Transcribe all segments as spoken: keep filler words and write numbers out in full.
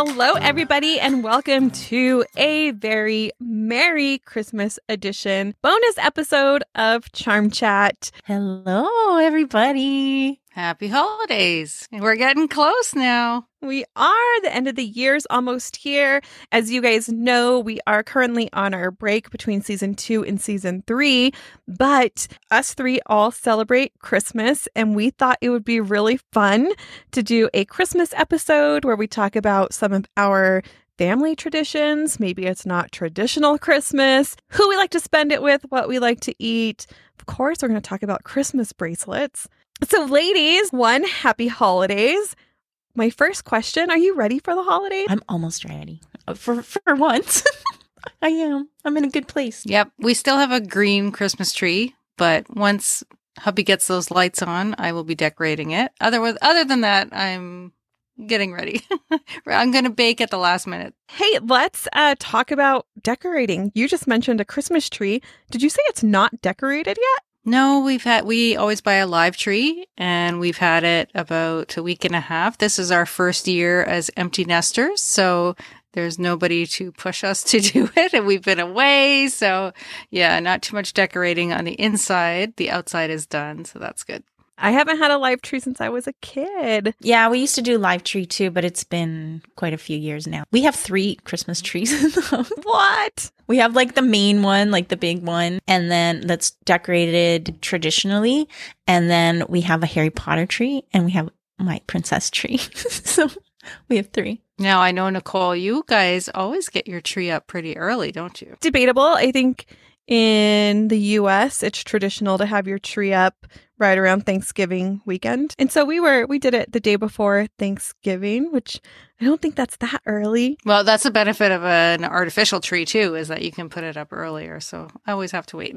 Hello, everybody, and welcome to a very Merry Christmas edition bonus episode of Charm Chat. Hello, everybody. Happy holidays. We're getting close now. We are. The end of the year's almost here. As you guys know, we are currently on our break between season two and season three, but us three all celebrate Christmas, and we thought it would be really fun to do a Christmas episode where we talk about some of our family traditions. Maybe it's not traditional Christmas, who we like to spend it with, what we like to eat. Of course, we're going to talk about Christmas bracelets. So, ladies, one, happy holidays. My first question, are you ready for the holidays? I'm almost ready. For for once. I am. I'm in a good place. Yep. We still have a green Christmas tree, but once hubby gets those lights on, I will be decorating it. Otherwise, other than that, I'm getting ready. I'm going to bake at the last minute. Hey, let's uh, talk about decorating. You just mentioned a Christmas tree. Did you say it's not decorated yet? No, we've had, we always buy a live tree, and we've had it about a week and a half. This is our first year as empty nesters, so there's nobody to push us to do it, and we've been away. So yeah, not too much decorating on the inside. The outside is done, so that's good. I haven't had a live tree since I was a kid. Yeah, we used to do live tree too, but it's been quite a few years now. We have three Christmas trees in the house. What? We have like the main one, like the big one, and then that's decorated traditionally. And then we have a Harry Potter tree, and we have my princess tree. So we have three. Now, I know, Nicole, you guys always get your tree up pretty early, don't you? Debatable. I think in the U S, it's traditional to have your tree up right around Thanksgiving weekend. And so we were, we did it the day before Thanksgiving, which I don't think that's that early. Well, that's the benefit of an artificial tree too, is that you can put it up earlier. So I always have to wait.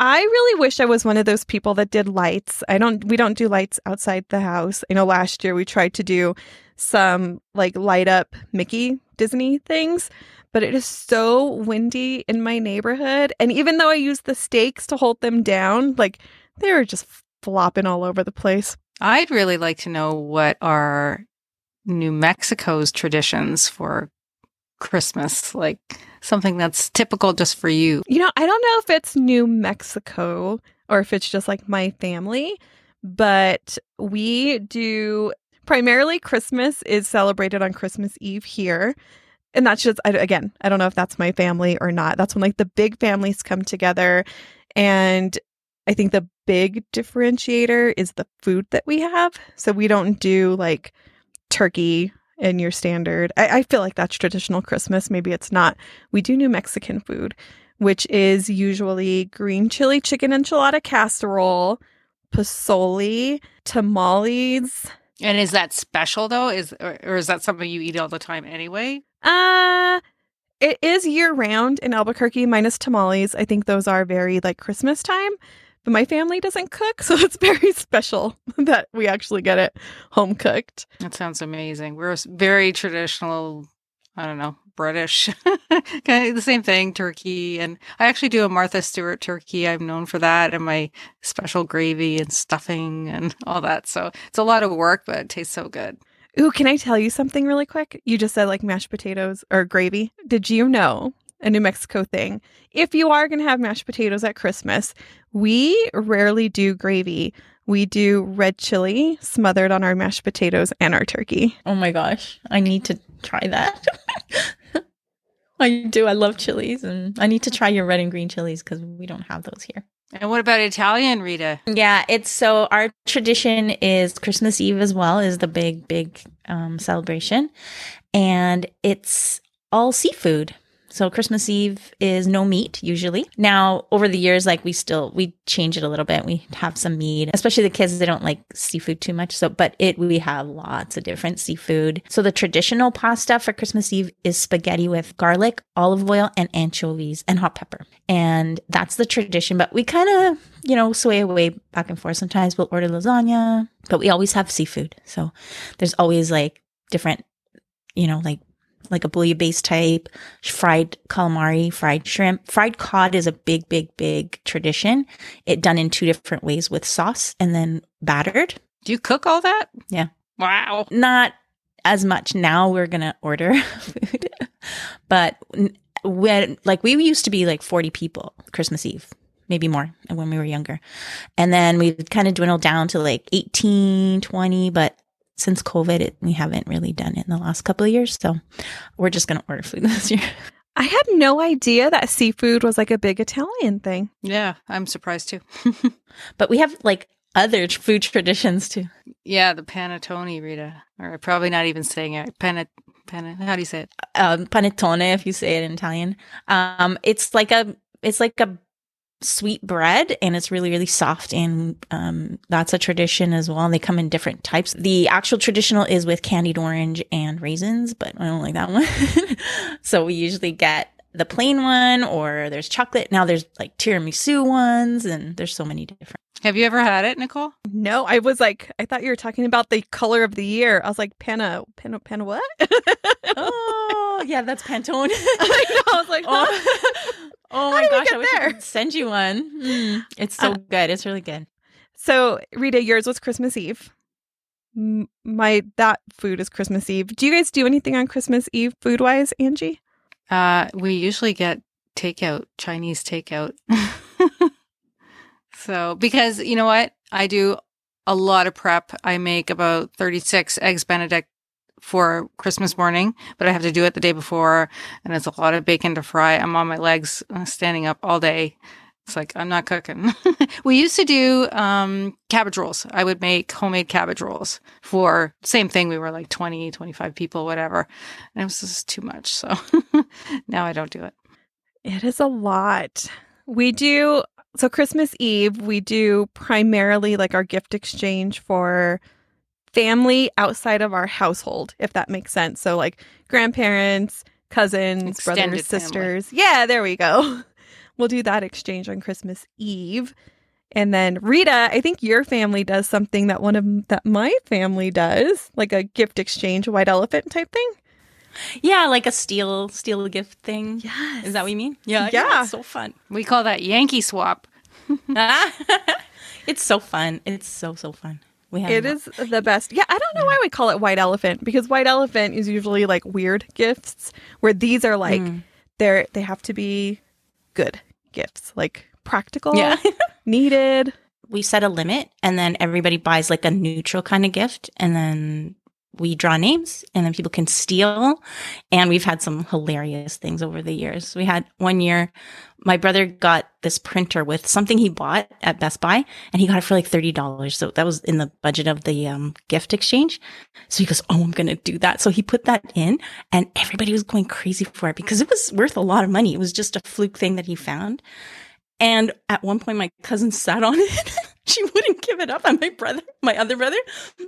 I really wish I was one of those people that did lights. I don't, we don't do lights outside the house. I know last year we tried to do some like light up Mickey Disney things, but it is so windy in my neighborhood. And even though I use the stakes to hold them down, like, they were just flopping all over the place. I'd really like to know what are New Mexico's traditions for Christmas, like something that's typical just for you. You know, I don't know if it's New Mexico or if it's just like my family, but we do primarily Christmas is celebrated on Christmas Eve here. And that's just, I, again, I don't know if that's my family or not. That's when like the big families come together, and I think the big differentiator is the food that we have. So we don't do like turkey in your standard. I, I feel like that's traditional Christmas. Maybe it's not. We do New Mexican food, which is usually green chili chicken enchilada casserole, pozole, tamales. And is that special though? Is or, or is that something you eat all the time anyway? Uh... It is year-round in Albuquerque, minus tamales. I think those are very, like, Christmas time. But my family doesn't cook, so it's very special that we actually get it home-cooked. That sounds amazing. We're very traditional, I don't know, British. Kind of the same thing, turkey. And I actually do a Martha Stewart turkey. I'm known for that, and my special gravy and stuffing and all that. So it's a lot of work, but it tastes so good. Ooh, can I tell you something really quick? You just said like mashed potatoes or gravy. Did you know a New Mexico thing? If you are going to have mashed potatoes at Christmas, we rarely do gravy. We do red chili smothered on our mashed potatoes and our turkey. Oh my gosh. I need to try that. I do. I love chilies, and I need to try your red and green chilies because we don't have those here. And what about Italian, Rita? Yeah, it's so our tradition is Christmas Eve as well is the big, big um, celebration. And it's all seafood. So Christmas Eve is no meat usually. Now, over the years, like we still, we change it a little bit. We have some meat, especially the kids, they don't like seafood too much. So, but it, we have lots of different seafood. So the traditional pasta for Christmas Eve is spaghetti with garlic, olive oil, and anchovies and hot pepper. And that's the tradition. But we kind of, you know, sway away back and forth. Sometimes we'll order lasagna, but we always have seafood. So there's always like different, you know, like like a bouillabaisse type, fried calamari, fried shrimp. Fried cod is a big, big, big tradition. It done in two different ways with sauce and then battered. Do you cook all that? Yeah. Wow. Not as much now. We're gonna order food, but when like we used to be like forty people Christmas Eve, maybe more when we were younger, and then we kind of dwindled down to like eighteen, twenty. But since COVID, it, we haven't really done it in the last couple of years, so we're just gonna order food this year. I had no idea that seafood was like a big Italian thing. Yeah, I'm surprised too. But we have like other food traditions too. Yeah, the panettone, Rita. Or probably not even saying it. Panet, panet. How do you say it? Um, panettone, if you say it in Italian. Um, it's like a, it's like a sweet bread, and it's really, really soft, and um, that's a tradition as well. They come in different types. The actual traditional is with candied orange and raisins, but I don't like that one. So we usually get the plain one, or there's chocolate. Now there's like tiramisu ones, and there's so many different. Have you ever had it, Nicole? No, I was like, I thought you were talking about the color of the year. I was like, panna, panna, panna what? Oh, yeah, that's Pantone. I know, I was like, oh. Oh my gosh, I wish I could send you one. Mm, it's so uh, good. It's really good. So, Rita, yours was Christmas Eve. My that food is Christmas Eve. Do you guys do anything on Christmas Eve food-wise, Angie? Uh, we usually get takeout, Chinese takeout. So, because you know what? I do a lot of prep. I make about thirty-six eggs Benedict for Christmas morning, but I have to do it the day before, and it's a lot of bacon to fry. I'm on my legs, standing up all day. It's like, I'm not cooking. We used to do um, cabbage rolls. I would make homemade cabbage rolls for same thing. We were like twenty, twenty-five people, whatever. And it was just too much. So now I don't do it. It is a lot. We do. So Christmas Eve, we do primarily like our gift exchange for family outside of our household, if that makes sense. So like grandparents, cousins, extended brothers, sisters. Family. Yeah, there we go. We'll do that exchange on Christmas Eve. And then Rita, I think your family does something that one of that my family does, like a gift exchange, white elephant type thing. Yeah, like a steal steal gift thing. Yes. Is that what you mean? Yeah. Yeah. Yeah, it's so fun. We call that Yankee swap. It's so fun. It's so so fun. It is the best. Yeah, I don't know why we call it white elephant, because white elephant is usually like weird gifts, where these are like mm. they're they have to be good gifts, like practical, yeah. Needed. We set a limit, and then everybody buys like a neutral kind of gift, and then we draw names, and then people can steal. And we've had some hilarious things over the years. We had one year, my brother got this printer with something he bought at Best Buy, and he got it for like thirty dollars. So that was in the budget of the um, gift exchange. So he goes, oh, I'm going to do that. So he put that in, and everybody was going crazy for it because it was worth a lot of money. It was just a fluke thing that he found. And at one point, my cousin sat on it. She wouldn't give it up, and my brother, my other brother,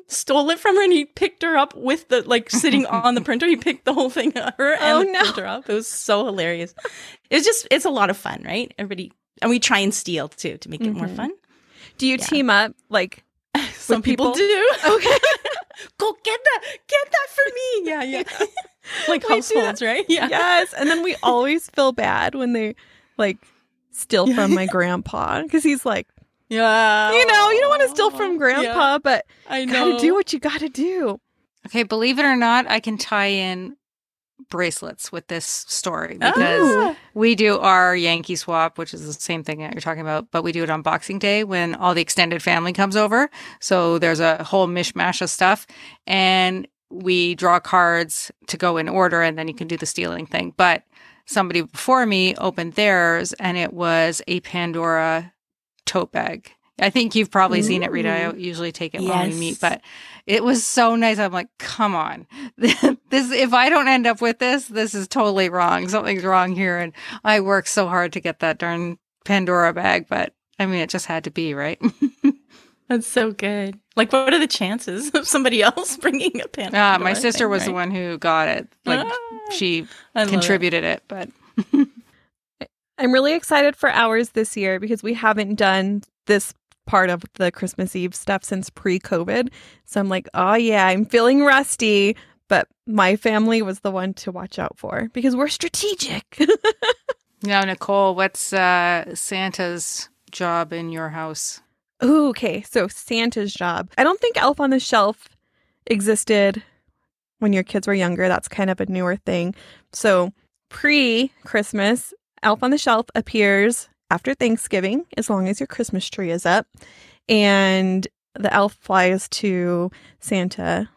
stole it from her, and he picked her up with the, like, sitting on the printer. He picked the whole thing up, her and oh, no. picked her up. It was so hilarious. It's just, it's a lot of fun, right? Everybody, and we try and steal, too, to make mm-hmm. it more fun. Do you yeah. team up, like, some people? people do. Okay. Go get that, get that for me. Yeah, yeah. yeah. Like we households, right? Yeah. Yes, and then we always feel bad when they, like, steal yeah. from my grandpa, because he's like, yeah, you know, you don't want to steal from grandpa, yeah, but I know. Gotta do what you gotta do. Okay, believe it or not, I can tie in bracelets with this story, because oh. we do our Yankee swap, which is the same thing that you're talking about, but we do it on Boxing Day when all the extended family comes over. So there's a whole mishmash of stuff, and we draw cards to go in order, and then you can do the stealing thing. But somebody before me opened theirs, and it was a Pandora tote bag. I think you've probably Ooh. Seen it, Rita. I usually take it yes. when we meet, but it was so nice. I'm like, come on. This, if I don't end up with this, this is totally wrong. Something's wrong here. And I worked so hard to get that darn Pandora bag, but I mean, it just had to be, right? That's so good. Like, what are the chances of somebody else bringing a Pandora? Ah, my sister thing, was right? the one who got it. Like, ah, she I contributed it. it, but... I'm really excited for ours this year, because we haven't done this part of the Christmas Eve stuff since pre-COVID. So I'm like, oh yeah, I'm feeling rusty, but my family was the one to watch out for, because we're strategic. Now, Nicole, what's uh, Santa's job in your house? Ooh, okay, so Santa's job. I don't think Elf on the Shelf existed when your kids were younger. That's kind of a newer thing. So pre-Christmas, Elf on the Shelf appears after Thanksgiving, as long as your Christmas tree is up. And the elf flies to Santa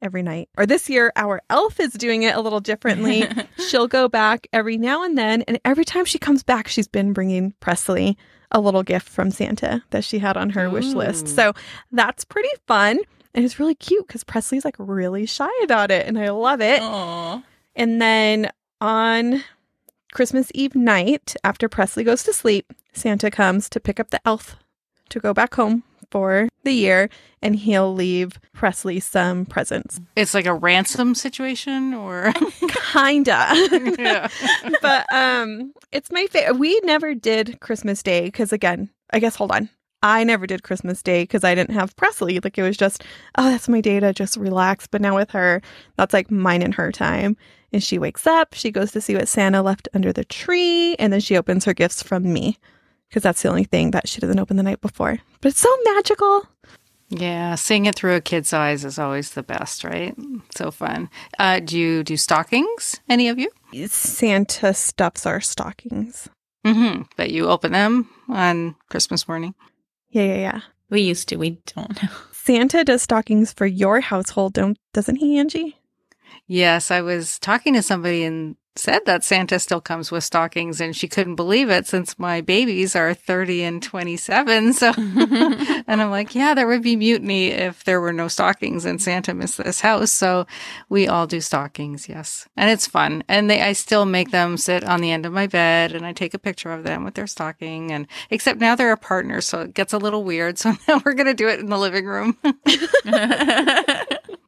every night. Or this year, our elf is doing it a little differently. She'll go back every now and then. And every time she comes back, she's been bringing Presley a little gift from Santa that she had on her Ooh. wish list. So that's pretty fun. And it's really cute because Presley's like really shy about it. And I love it. Aww. And then on Christmas Eve night, after Presley goes to sleep, Santa comes to pick up the elf to go back home for the year, and he'll leave Presley some presents. It's like a ransom situation, or kinda. Yeah. But um, it's my favorite. We never did Christmas Day because, again, I guess hold on, I never did Christmas Day because I didn't have Presley. Like it was just, oh, that's my day to just relax. But now with her, that's like mine and her time. And she wakes up, she goes to see what Santa left under the tree, and then she opens her gifts from me. Because that's the only thing that she doesn't open the night before. But it's so magical. Yeah, seeing it through a kid's eyes is always the best, right? So fun. Uh, do you do stockings, any of you? Santa stuffs our stockings. Mm-hmm. But you open them on Christmas morning? Yeah, yeah, yeah. We used to. We don't know. Santa does stockings for your household, don't doesn't he, Angie? Yes, I was talking to somebody and said that Santa still comes with stockings, and she couldn't believe it since my babies are thirty and twenty-seven. So, and I'm like, yeah, there would be mutiny if there were no stockings and Santa missed this house. So we all do stockings. Yes. And it's fun. And they, I still make them sit on the end of my bed, and I take a picture of them with their stocking, and except now they're a partner. So it gets a little weird. So now we're going to do it in the living room.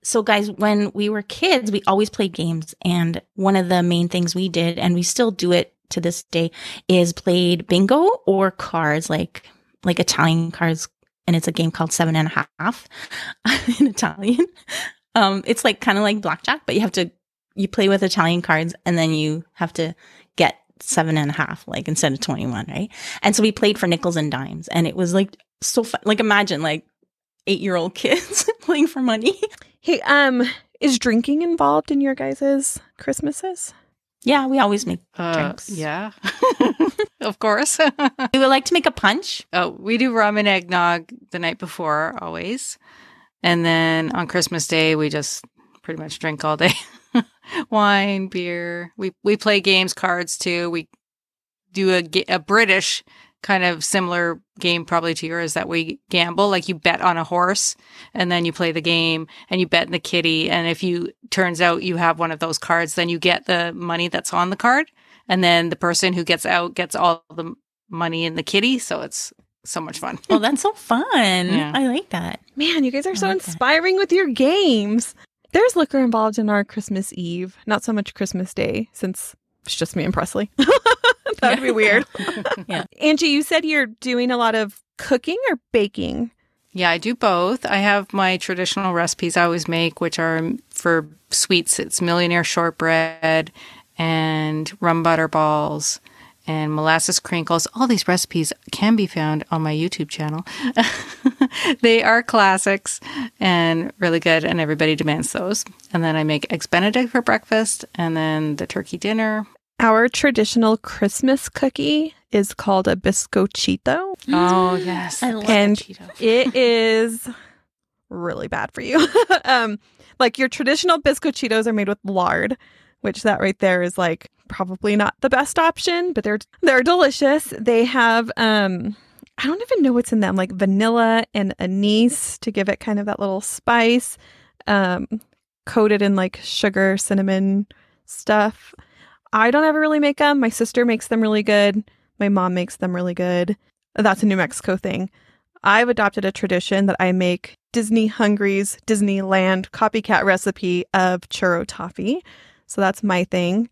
So guys, when we were kids, we always played games. And one of the main things we did, and we still do it to this day, is played bingo or cards, like like Italian cards. And it's a game called seven and a half in Italian. Um, it's like kind of like blackjack, but you have to, you play with Italian cards and then you have to get seven and a half, like instead of twenty-one, right? And so we played for nickels and dimes. And it was like so fun. Like imagine like eight-year-old kids playing for money. Hey, um, is drinking involved in your guys' Christmases? Yeah, we always make uh, drinks. Yeah, of course. We would like to make a punch. Oh, we do rum and eggnog the night before, always. And then on Christmas Day, we just pretty much drink all day. Wine, beer. We we play games, cards too. We do a, a British kind of similar game probably to yours that we gamble, like you bet on a horse and then you play the game and you bet in the kitty, and if you turns out you have one of those cards, then you get the money that's on the card, and then the person who gets out gets all the money in the kitty. So it's so much fun. Oh, that's so fun. Yeah. I like that. Man, you guys are I so like inspiring that. With your games. There's liquor involved in our Christmas Eve, not so much Christmas Day, since it's just me and Presley. That would be weird. Yeah. Angie, you said you're doing a lot of cooking or baking? Yeah, I do both. I have my traditional recipes I always make, which are for sweets. It's millionaire shortbread and rum butter balls and molasses crinkles. All these recipes can be found on my YouTube channel. They are classics and really good, and everybody demands those. And then I make eggs Benedict for breakfast, and then the turkey dinner. Our traditional Christmas cookie is called a biscochito. Oh, yes. I love and Cheeto. It is really bad for you. um, like your traditional biscochitos are made with lard, which that right there is like probably not the best option, but they're they're delicious. They have, um, I don't even know what's in them, like vanilla and anise to give it kind of that little spice, um, coated in like sugar, cinnamon stuff. I don't ever really make them. My sister makes them really good. My mom makes them really good. That's a New Mexico thing. I've adopted a tradition that I make Disney Hungry's Disneyland copycat recipe of churro toffee. So that's my thing.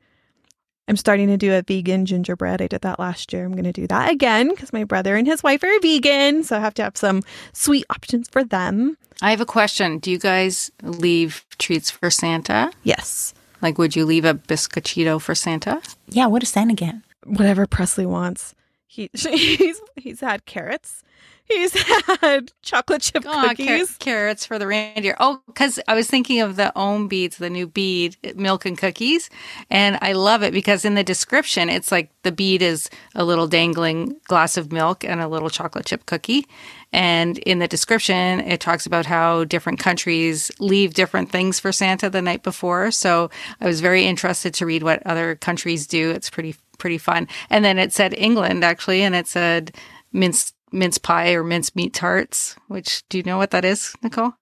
I'm starting to do a vegan gingerbread. I did that last year. I'm going to do that again because my brother and his wife are vegan. So I have to have some sweet options for them. I have a question. Do you guys leave treats for Santa? Yes. Like, would you leave a biscochito for Santa? Yeah, what does Santa get? Whatever Presley wants. He, he's, he's had carrots. He's had chocolate chip oh, cookies. Car- carrots for the reindeer. Oh, because I was thinking of the Ohm beads, the new bead, milk and cookies. And I love it because in the description, it's like the bead is a little dangling glass of milk and a little chocolate chip cookie. And in the description, it talks about how different countries leave different things for Santa the night before. So I was very interested to read what other countries do. It's pretty pretty fun. And then it said England, actually, and it said mince mince pie or mince meat tarts, which, do you know what that is, Nicole?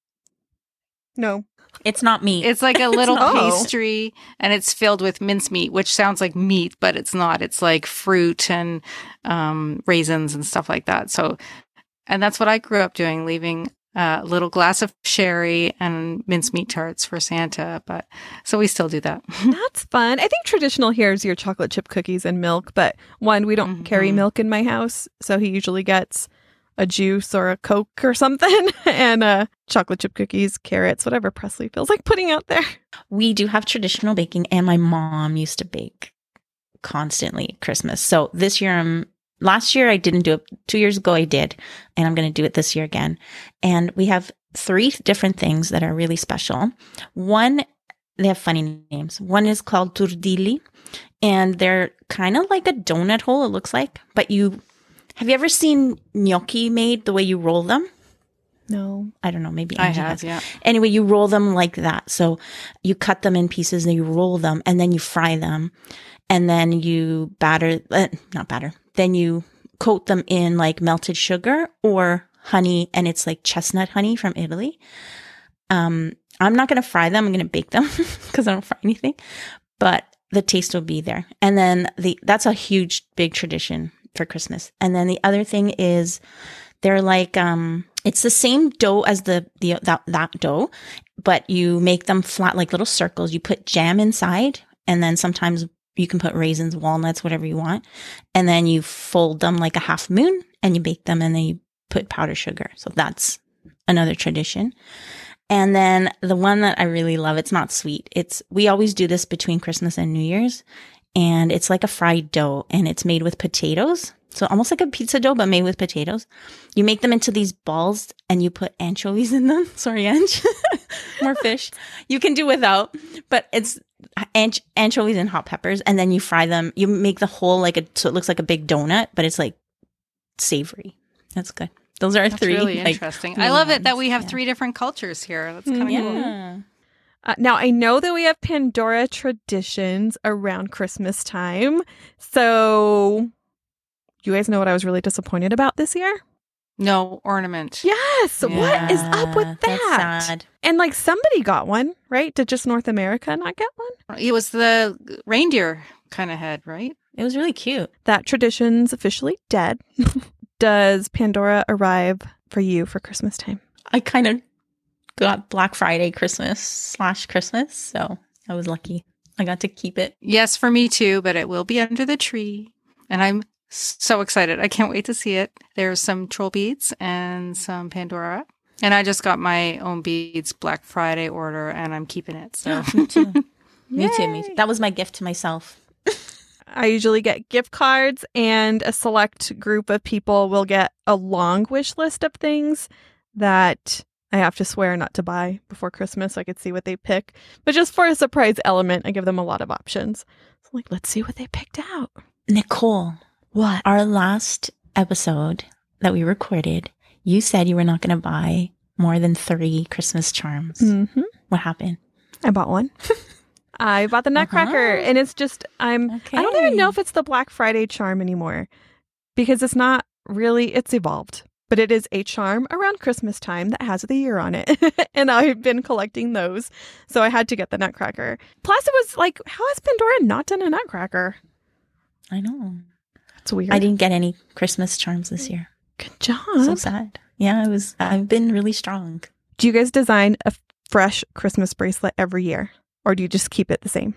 No. It's not meat. It's like a little pastry, and it's filled with mincemeat, which sounds like meat, but it's not. It's like fruit and um, raisins and stuff like that. So... And that's what I grew up doing, leaving a little glass of sherry and mincemeat tarts for Santa. But so we still do that. That's fun. I think traditional here is your chocolate chip cookies and milk. But one, we don't mm-hmm. carry milk in my house. So he usually gets a juice or a Coke or something and uh, chocolate chip cookies, carrots, whatever Presley feels like putting out there. We do have traditional baking, and my mom used to bake constantly at Christmas. So this year I'm... Last year, I didn't do it. Two years ago, I did. And I'm going to do it this year again. And we have three different things that are really special. One, they have funny names. One is called turdili. And they're kind of like a donut hole, it looks like. But you, have you ever seen gnocchi made the way you roll them? No. I don't know. Maybe Angie I have, has. Yeah. Anyway, you roll them like that. So you cut them in pieces and you roll them and then you fry them. And then you batter, uh, not batter. Then you coat them in like melted sugar or honey, and it's like chestnut honey from Italy. Um, I'm not going to fry them. I'm going to bake them because I don't fry anything, but the taste will be there. And then the that's a huge, big tradition for Christmas. And then the other thing is they're like, um, it's the same dough as the, the that, that dough, but you make them flat like little circles. You put jam inside, and then sometimes you can put raisins, walnuts, whatever you want. And then you fold them like a half moon and you bake them, and then you put powdered sugar. So that's another tradition. And then the one that I really love, it's not sweet. It's, we always do this between Christmas and New Year's, and it's like a fried dough, and it's made with potatoes. So almost like a pizza dough, but made with potatoes. You make them into these balls and you put anchovies in them. Sorry, Ange. More fish. You can do without, but it's anch- anchovies and hot peppers. And then you fry them. You make the whole like a, so it looks like a big donut, but it's like savory. That's good. Those are That's three. Really like, interesting. I love it that we have yeah. three different cultures here. That's kind of yeah. cool. Uh, now, I know that we have Pandora traditions around Christmas time. So... You guys know what I was really disappointed about this year? No ornament. Yes. Yeah, what is up with that? That's sad. And like somebody got one, right? Did just North America not get one? It was the reindeer kind of head, right? It was really cute. That tradition's officially dead. Does Pandora arrive for you for Christmas time? I kind of got Black Friday Christmas slash Christmas. So I was lucky. I got to keep it. Yes, for me too, but it will be under the tree. And I'm so excited. I can't wait to see it. There's some Trollbeads and some Pandora. And I just got my own beads Black Friday order, and I'm keeping it. So me too. Me too. Me too. That was my gift to myself. I usually get gift cards, and a select group of people will get a long wish list of things that I have to swear not to buy before Christmas so I could see what they pick. But just for a surprise element, I give them a lot of options. So I'm like, let's see what they picked out. Nicole. What? Our last episode that we recorded, you said you were not going to buy more than three Christmas charms. Mm-hmm. What happened? I bought one. I bought the Nutcracker, uh-huh. and it's just I'm. Okay. I don't even know if it's the Black Friday charm anymore, because it's not really. It's evolved, but it is a charm around Christmas time that has the year on it, and I've been collecting those, so I had to get the Nutcracker. Plus, it was like, how has Pandora not done a Nutcracker? I know. It's weird. I didn't get any Christmas charms this year. Good job. So sad. Yeah, I was. I've been really strong. Do you guys design a fresh Christmas bracelet every year, or do you just keep it the same?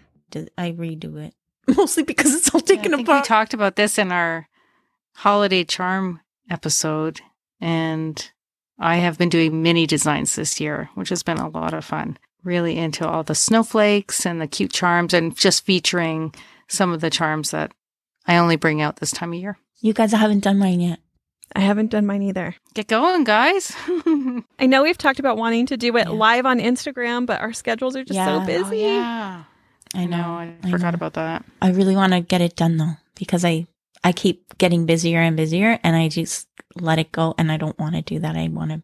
I redo it mostly because it's all taken yeah, I think apart. We talked about this in our holiday charm episode, and I have been doing mini designs this year, which has been a lot of fun. Really into all the snowflakes and the cute charms, and just featuring some of the charms that I only bring out this time of year. You guys haven't done mine yet. I haven't done mine either. Get going, guys. I know we've talked about wanting to do it yeah. live on Instagram, but our schedules are just yeah. so busy. Oh, yeah. I know. I, I forgot know. about that. I really want to get it done, though, because I, I keep getting busier and busier, and I just let it go, and I don't want to do that. I want to,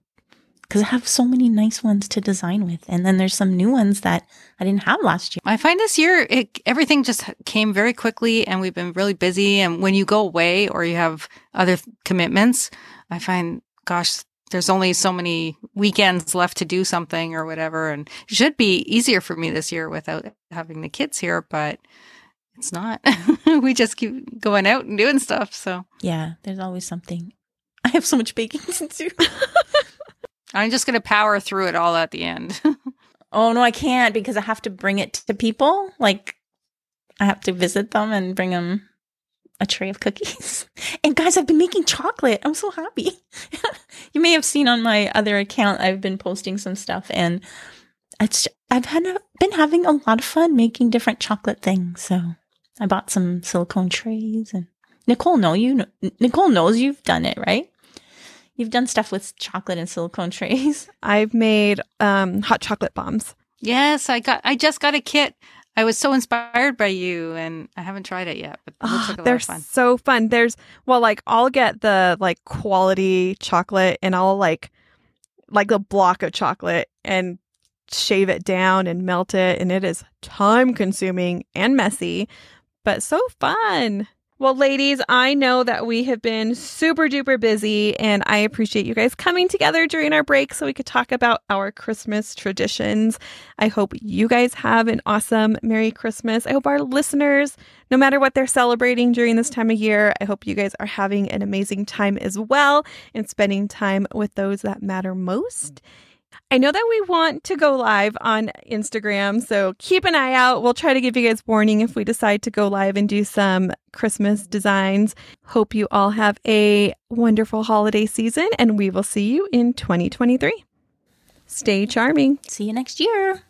because I have so many nice ones to design with, and then there's some new ones that I didn't have last year. I find this year, it, everything just came very quickly, and we've been really busy, and when you go away or you have other commitments, I find, gosh, there's only so many weekends left to do something or whatever, and it should be easier for me this year without having the kids here, but it's not. We just keep going out and doing stuff, so. Yeah, there's always something. I have so much baking to do. I'm just going to power through it all at the end. Oh, no, I can't, because I have to bring it to people. Like, I have to visit them and bring them a tray of cookies. And guys, I've been making chocolate. I'm so happy. You may have seen on my other account, I've been posting some stuff. And it's, I've had a, been having a lot of fun making different chocolate things. So I bought some silicone trays. And Nicole, know you, know, Nicole knows you've done it, right? You've done stuff with chocolate and silicone trays. I've made um, hot chocolate bombs. Yes, I got. I just got a kit. I was so inspired by you, and I haven't tried it yet. But it looks like a lot of fun. They're so fun. There's well, like I'll get the like quality chocolate, and I'll like like a block of chocolate and shave it down and melt it, and it is time consuming and messy, but so fun. Well, ladies, I know that we have been super duper busy, and I appreciate you guys coming together during our break so we could talk about our Christmas traditions. I hope you guys have an awesome Merry Christmas. I hope our listeners, no matter what they're celebrating during this time of year, I hope you guys are having an amazing time as well and spending time with those that matter most. I know that we want to go live on Instagram, so keep an eye out. We'll try to give you guys warning if we decide to go live and do some Christmas designs. Hope you all have a wonderful holiday season, and we will see you in twenty twenty-three. Stay charming. See you next year.